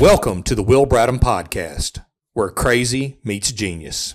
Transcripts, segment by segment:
Welcome to the Will Bradham Podcast, where crazy meets genius.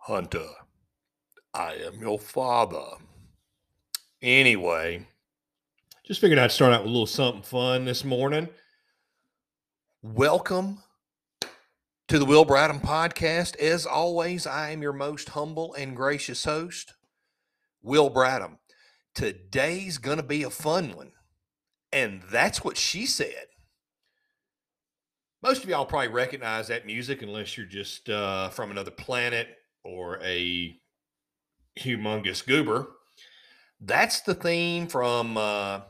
Hunter, I am your father. Anyway, just figured I'd start out with a little something fun this morning. Welcome to the Will Bradham Podcast. As always, I am your most humble and gracious host, Will Bradham. Today's going to be a fun one, and that's what she said. Most of y'all probably recognize that music unless you're just from another planet or a humongous goober. That's the theme from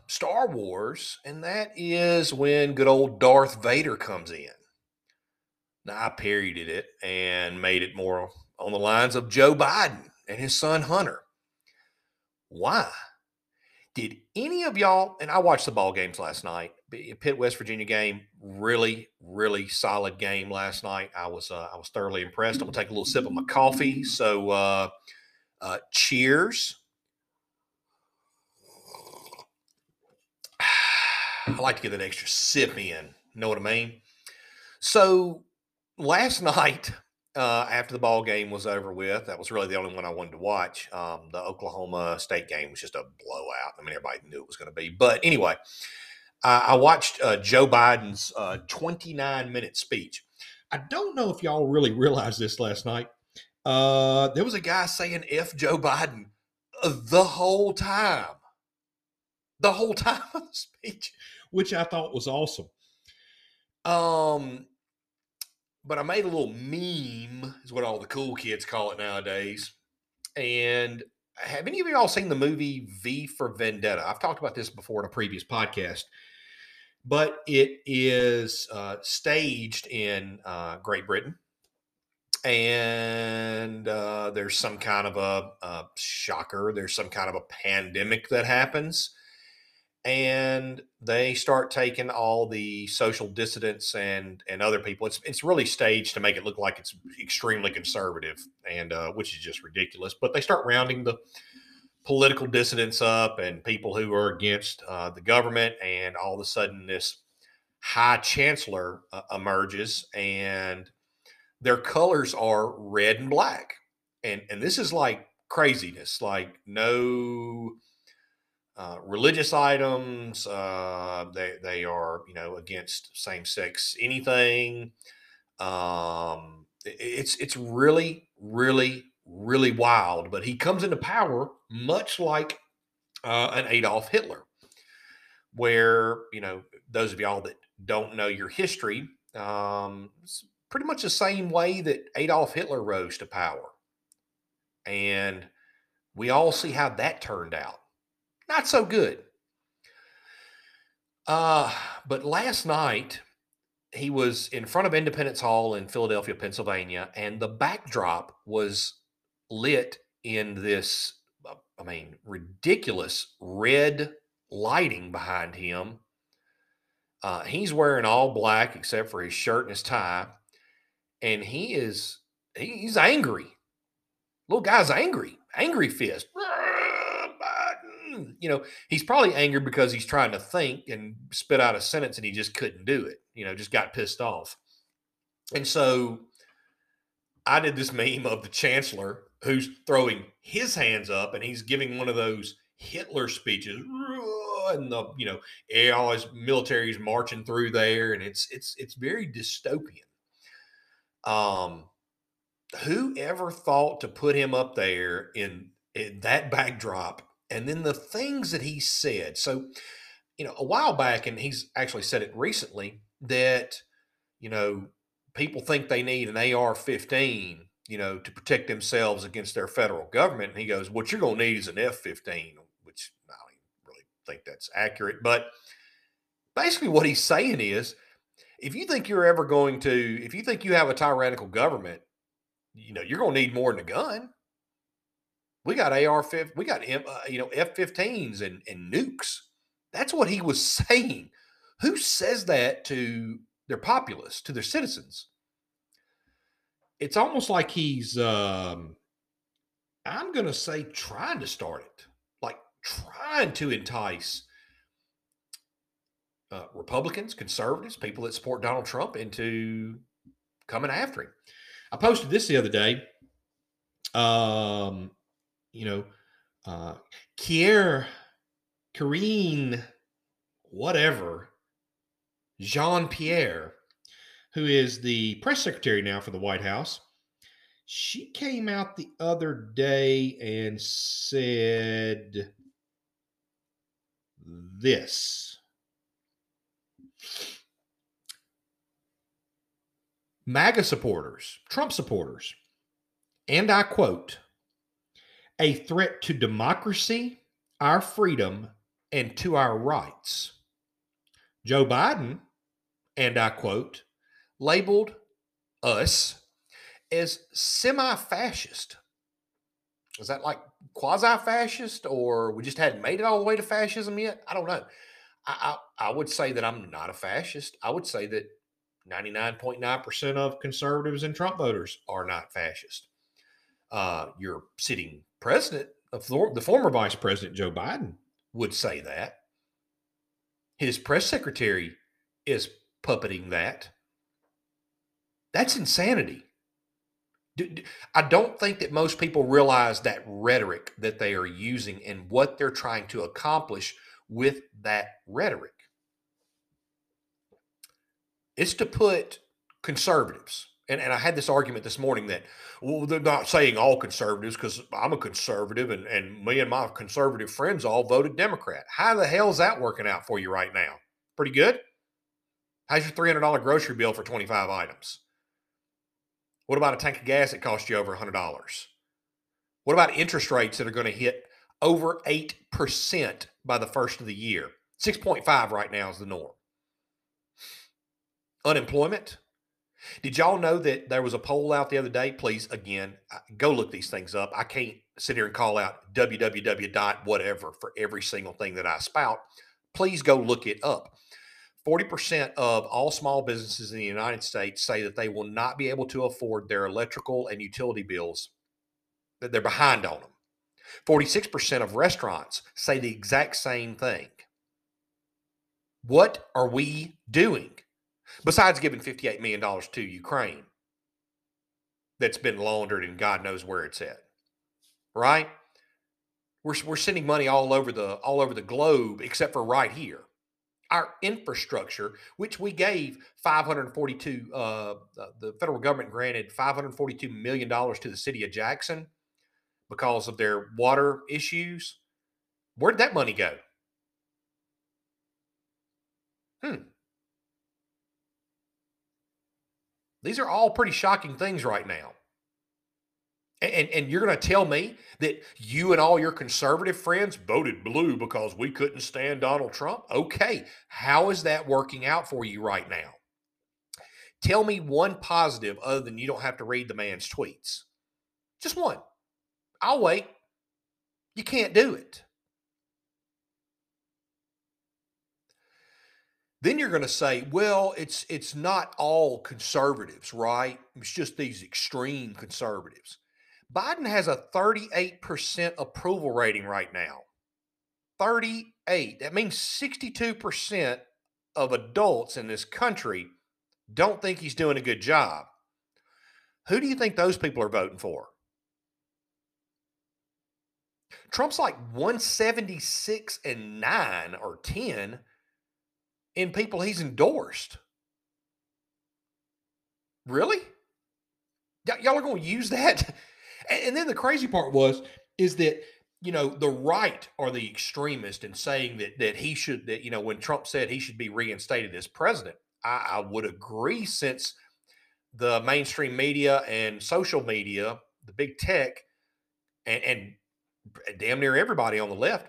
Star Wars, and that is when good old Darth Vader comes in. Now, I parodied it and made it more on the lines of Joe Biden and his son Hunter. Why? Did any of y'all, and I watched the ball games last night, Pitt-West Virginia game, really solid game last night. I was thoroughly impressed. I'm going to take a little sip of my coffee, so cheers. I like to get an extra sip in, know what I mean? So last night, after the ball game was over with, that was really the only one I wanted to watch. The Oklahoma State game was just a blowout. I mean, everybody knew it was going to be. But anyway, I watched Joe Biden's 29-minute speech. I don't know if y'all really realized this last night. There was a guy saying F Joe Biden the whole time. The whole time of the speech, which I thought was awesome. But I made a little meme, is what all the cool kids call it nowadays. And have any of you all seen the movie V for Vendetta? I've talked about this before in a previous podcast, but it is staged in Great Britain. And there's some kind of a shocker. There's some kind of a pandemic that happens. And they start taking all the social dissidents and other people. It's really staged to make it look like it's extremely conservative, and which is just ridiculous. But they start rounding the political dissidents up and people who are against the government. And all of a sudden, this high chancellor emerges, and their colors are red and black. And this is like craziness, like no religious items, they are, you know, against same-sex anything. It's really wild, but he comes into power much like an Adolf Hitler, where, you know, those of y'all that don't know your history, it's pretty much the same way that Adolf Hitler rose to power. And we all see how that turned out. Not so good. But last night, he was in front of Independence Hall in Philadelphia, Pennsylvania, and the backdrop was lit in this, I mean, ridiculous red lighting behind him. He's wearing all black except for his shirt and his tie, and he's angry. Little guy's angry fist. You know, he's probably angry because he's trying to think and spit out a sentence and he just couldn't do it, you know, just got pissed off. And so I did this meme of the chancellor who's throwing his hands up and he's giving one of those Hitler speeches, and the, you know, all his military is marching through there, and it's very dystopian. Whoever thought to put him up there in that backdrop? And then the things that he said. So, you know, a while back, and he's actually said it recently, that, you know, people think they need an AR-15, you know, to protect themselves against their federal government. And he goes, what you're going to need is an F-15, which I don't really think that's accurate. But Basically what he's saying is, if you think you're ever going to, if you think you have a tyrannical government, you know, you're going to need more than a gun. We got AR-15, we got F-15s and nukes. That's what he was saying. Who says that to their populace, to their citizens? It's almost like he's, I'm going to say, trying to start it, like trying to entice Republicans, conservatives, people that support Donald Trump into coming after him. I posted this the other day. Kier Kareen, whatever, Jean-Pierre, who is the press secretary now for the White House, she came out the other day and said this. MAGA supporters, Trump supporters, and I quote, "a threat to democracy, our freedom, and to our rights." Joe Biden, and I quote, labeled us as semi-fascist. Is that like quasi-fascist, or we just hadn't made it all the way to fascism yet? I don't know. I would say that I'm not a fascist. I would say that 99.9% of conservatives and Trump voters are not fascist. Your sitting president, the former vice president, Joe Biden, would say that. His press secretary is puppeting that. That's insanity. I don't think that most people realize that rhetoric that they are using and what they're trying to accomplish with that rhetoric. It's to put conservatives, and I had this argument this morning that, well, they're not saying all conservatives because I'm a conservative and me and my conservative friends all voted Democrat. How the hell is that working out for you right now? Pretty good? How's your $300 grocery bill for 25 items? What about a tank of gas that cost you over $100? What about interest rates that are going to hit over 8% by the first of the year? 6.5 right now is the norm. Unemployment. Did y'all know that there was a poll out the other day? Please, again, go look these things up. I can't sit here and call out www.whatever for every single thing that I spout. Please go look it up. 40% of all small businesses in the United States say that they will not be able to afford their electrical and utility bills, that they're behind on them. 46% of restaurants say the exact same thing. What are we doing? Besides giving $58 million to Ukraine that's been laundered and God knows where it's at, right? We're sending money all over the globe except for right here. Our infrastructure, which we gave the federal government granted $542 million to the city of Jackson because of their water issues. Where'd that money go? These are all pretty shocking things right now. And you're going to tell me that you and all your conservative friends voted blue because we couldn't stand Donald Trump? Okay, how is that working out for you right now? Tell me one positive other than you don't have to read the man's tweets. Just one. I'll wait. You can't do it. Then you're going to say, well, it's not all conservatives, right? It's just these extreme conservatives. Biden has a 38% approval rating right now. 38. That means 62% of adults in this country don't think he's doing a good job. Who do you think those people are voting for? Trump's like 176 and 9 or 10 in people he's endorsed. Really? Y'all are going to use that? And then the crazy part is that, you know, the right are the extremists in saying that he should, that, you know, when Trump said he should be reinstated as president, I would agree, since the mainstream media and social media, the big tech, and damn near everybody on the left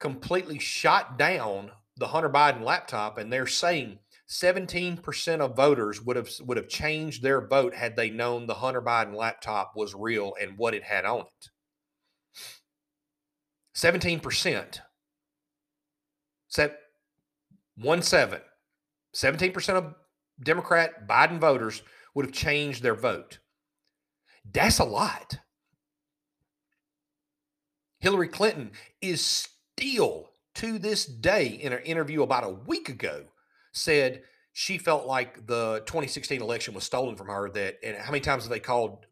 completely shot down the Hunter Biden laptop, and they're saying 17% of voters would have changed their vote had they known the Hunter Biden laptop was real and what it had on it. 17%. 17% of Democrat Biden voters would have changed their vote. That's a lot. Hillary Clinton is still to this day, in an interview about a week ago, said she felt like the 2016 election was stolen from her. And how many times have they called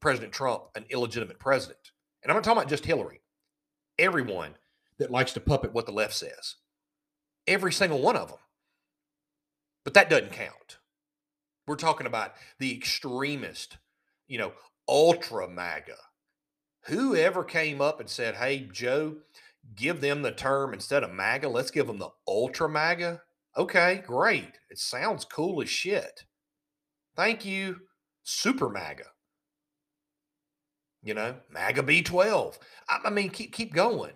President Trump an illegitimate president? And I'm not talking about just Hillary. Everyone that likes to puppet what the left says. Every single one of them. But that doesn't count. We're talking about the extremist, ultra MAGA. Whoever came up and said, hey, Joe, give them the term instead of MAGA, let's give them the ultra MAGA. Okay, great. It sounds cool as shit. Thank you, super MAGA. MAGA B12. I mean, keep going.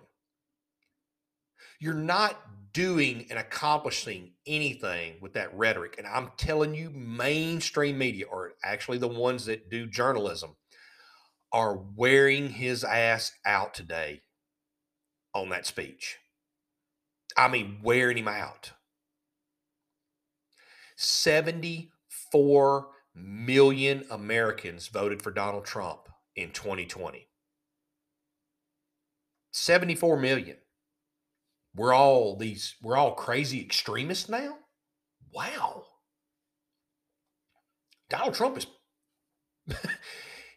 You're not doing and accomplishing anything with that rhetoric. And I'm telling you, mainstream media, or actually the ones that do journalism, are wearing his ass out today on that speech. I mean, wearing him out. 74 million Americans voted for Donald Trump in 2020. 74 million. We're all crazy extremists now? Wow. Donald Trump is...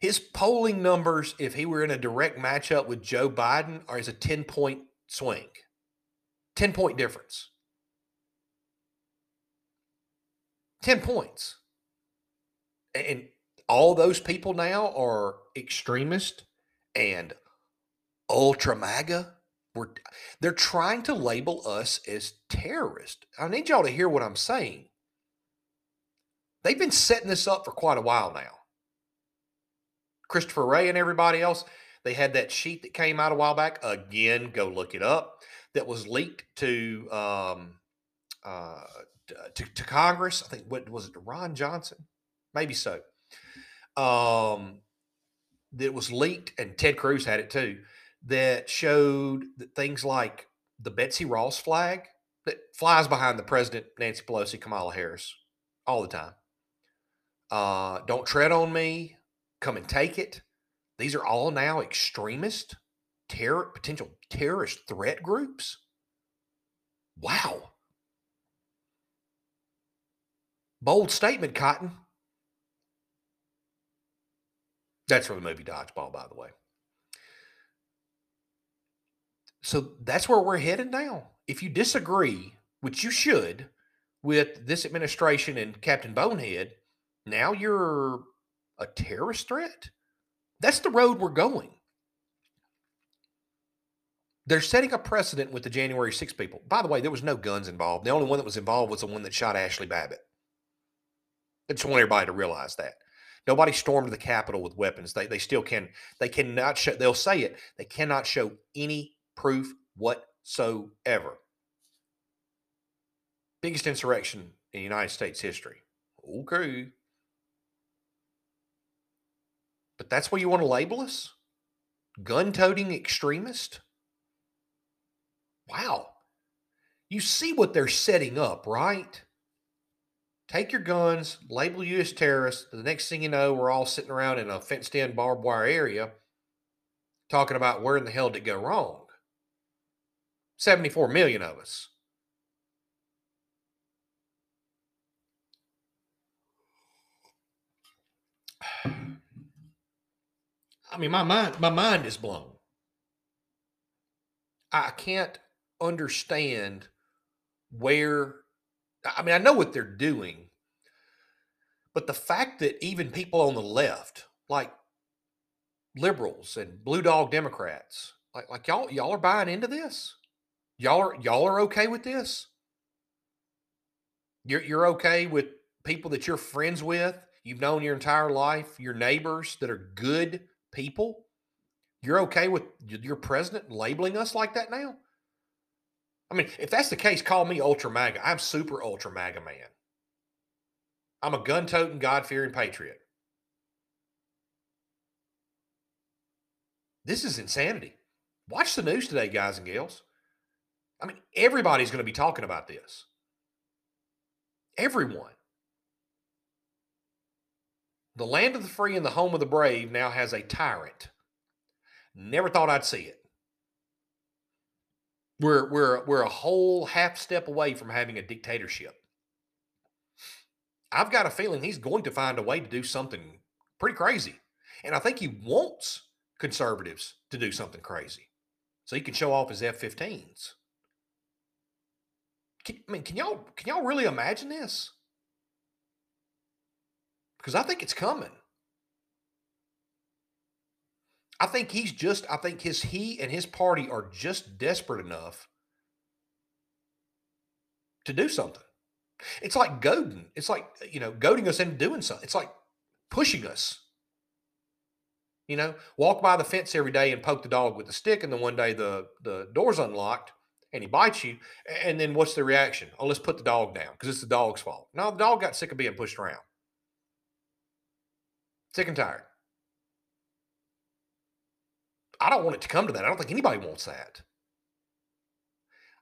His polling numbers, if he were in a direct matchup with Joe Biden, is a 10-point swing. 10-point difference. 10 points. And all those people now are extremist and ultra MAGA. They're trying to label us as terrorists. I need y'all to hear what I'm saying. They've been setting this up for quite a while now. Christopher Wray and everybody else, they had that sheet that came out a while back. Again, go look it up. That was leaked to Congress. I think, what was it, Ron Johnson? Maybe so. That was leaked, and Ted Cruz had it too, that showed that things like the Betsy Ross flag that flies behind the president, Nancy Pelosi, Kamala Harris, all the time. Don't tread on me. Come and take it. These are all now extremist, potential terrorist threat groups. Wow. Bold statement, Cotton. That's from the movie Dodgeball, by the way. So that's where we're headed now. If you disagree, which you should, with this administration and Captain Bonehead, now you're... a terrorist threat? That's the road we're going. They're setting a precedent with the January 6th people. By the way, there was no guns involved. The only one that was involved was the one that shot Ashley Babbitt. I just want everybody to realize that. Nobody stormed the Capitol with weapons. They still can. They cannot show, they'll say it, they cannot show any proof whatsoever. Biggest insurrection in United States history. Okay. But that's what you want to label us? Gun-toting extremist? Wow. You see what they're setting up, right? Take your guns, label you as terrorists. The next thing you know, we're all sitting around in a fenced-in barbed wire area talking about where in the hell did it go wrong? 74 million of us. I mean, my mind is blown. I can't understand where, I mean, I know what they're doing, but the fact that even people on the left, like liberals and blue dog Democrats, like y'all are buying into this? Y'all are okay with this? You're okay with people that you're friends with, you've known your entire life, your neighbors that are good people, you're okay with your president labeling us like that now? I mean, if that's the case, call me ultra MAGA. I'm super ultra MAGA man. I'm a gun-toting, God-fearing patriot. This is insanity. Watch the news today, guys and gals. I mean, everybody's going to be talking about this. Everyone. The land of the free and the home of the brave now has a tyrant. Never thought I'd see it. We're a whole half step away from having a dictatorship. I've got a feeling he's going to find a way to do something pretty crazy. And I think he wants conservatives to do something crazy so he can show off his F-15s. Can y'all really imagine this? Because I think it's coming. I think he and his party are just desperate enough to do something. It's like goading. It's like, you know, goading us into doing something. It's like pushing us. You know, walk by the fence every day and poke the dog with a stick, and then one day the door's unlocked and he bites you, and then what's the reaction? Oh, let's put the dog down because it's the dog's fault. No, the dog got sick of being pushed around. Sick and tired. I don't want it to come to that. I don't think anybody wants that.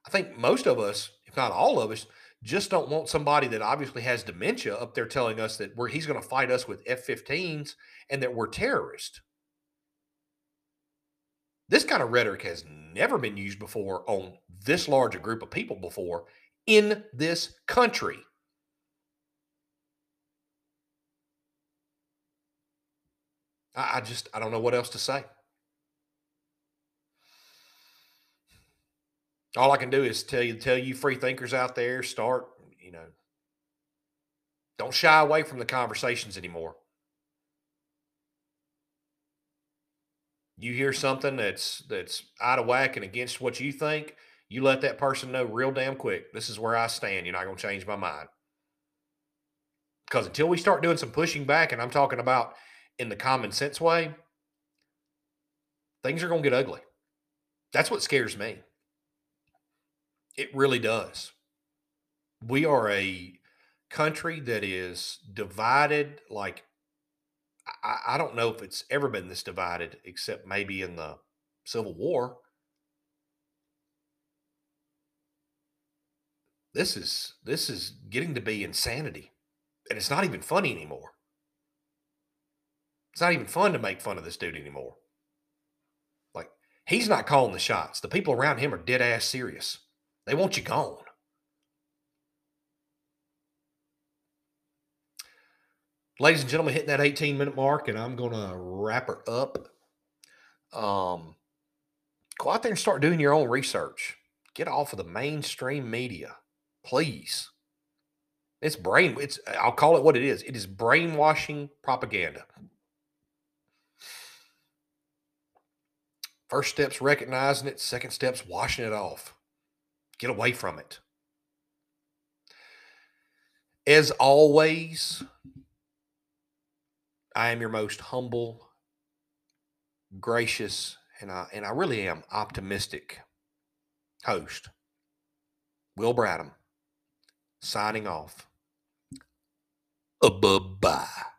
I think most of us, if not all of us, just don't want somebody that obviously has dementia up there telling us that he's going to fight us with F-15s and that we're terrorists. This kind of rhetoric has never been used before on this large a group of people before in this country. I don't know what else to say. All I can do is tell you free thinkers out there, start, you know, don't shy away from the conversations anymore. You hear something that's out of whack and against what you think, you let that person know real damn quick. This is where I stand. You're not going to change my mind. Because until we start doing some pushing back, and I'm talking about in the common sense way, things are going to get ugly. That's what scares me. It really does. We are a country that is divided like, I don't know if it's ever been this divided except maybe in the Civil War. This is getting to be insanity. And it's not even funny anymore. It's not even fun to make fun of this dude anymore. Like, he's not calling the shots. The people around him are dead ass serious. They want you gone. Ladies and gentlemen, hitting that 18-minute mark, and I'm going to wrap her up. Go out there and start doing your own research. Get off of the mainstream media, please. I'll call it what it is. It is brainwashing propaganda. First step's recognizing it. Second step's washing it off. Get away from it. As always, I am your most humble, gracious, and I really am optimistic host, Will Bradham, signing off. Bye-bye.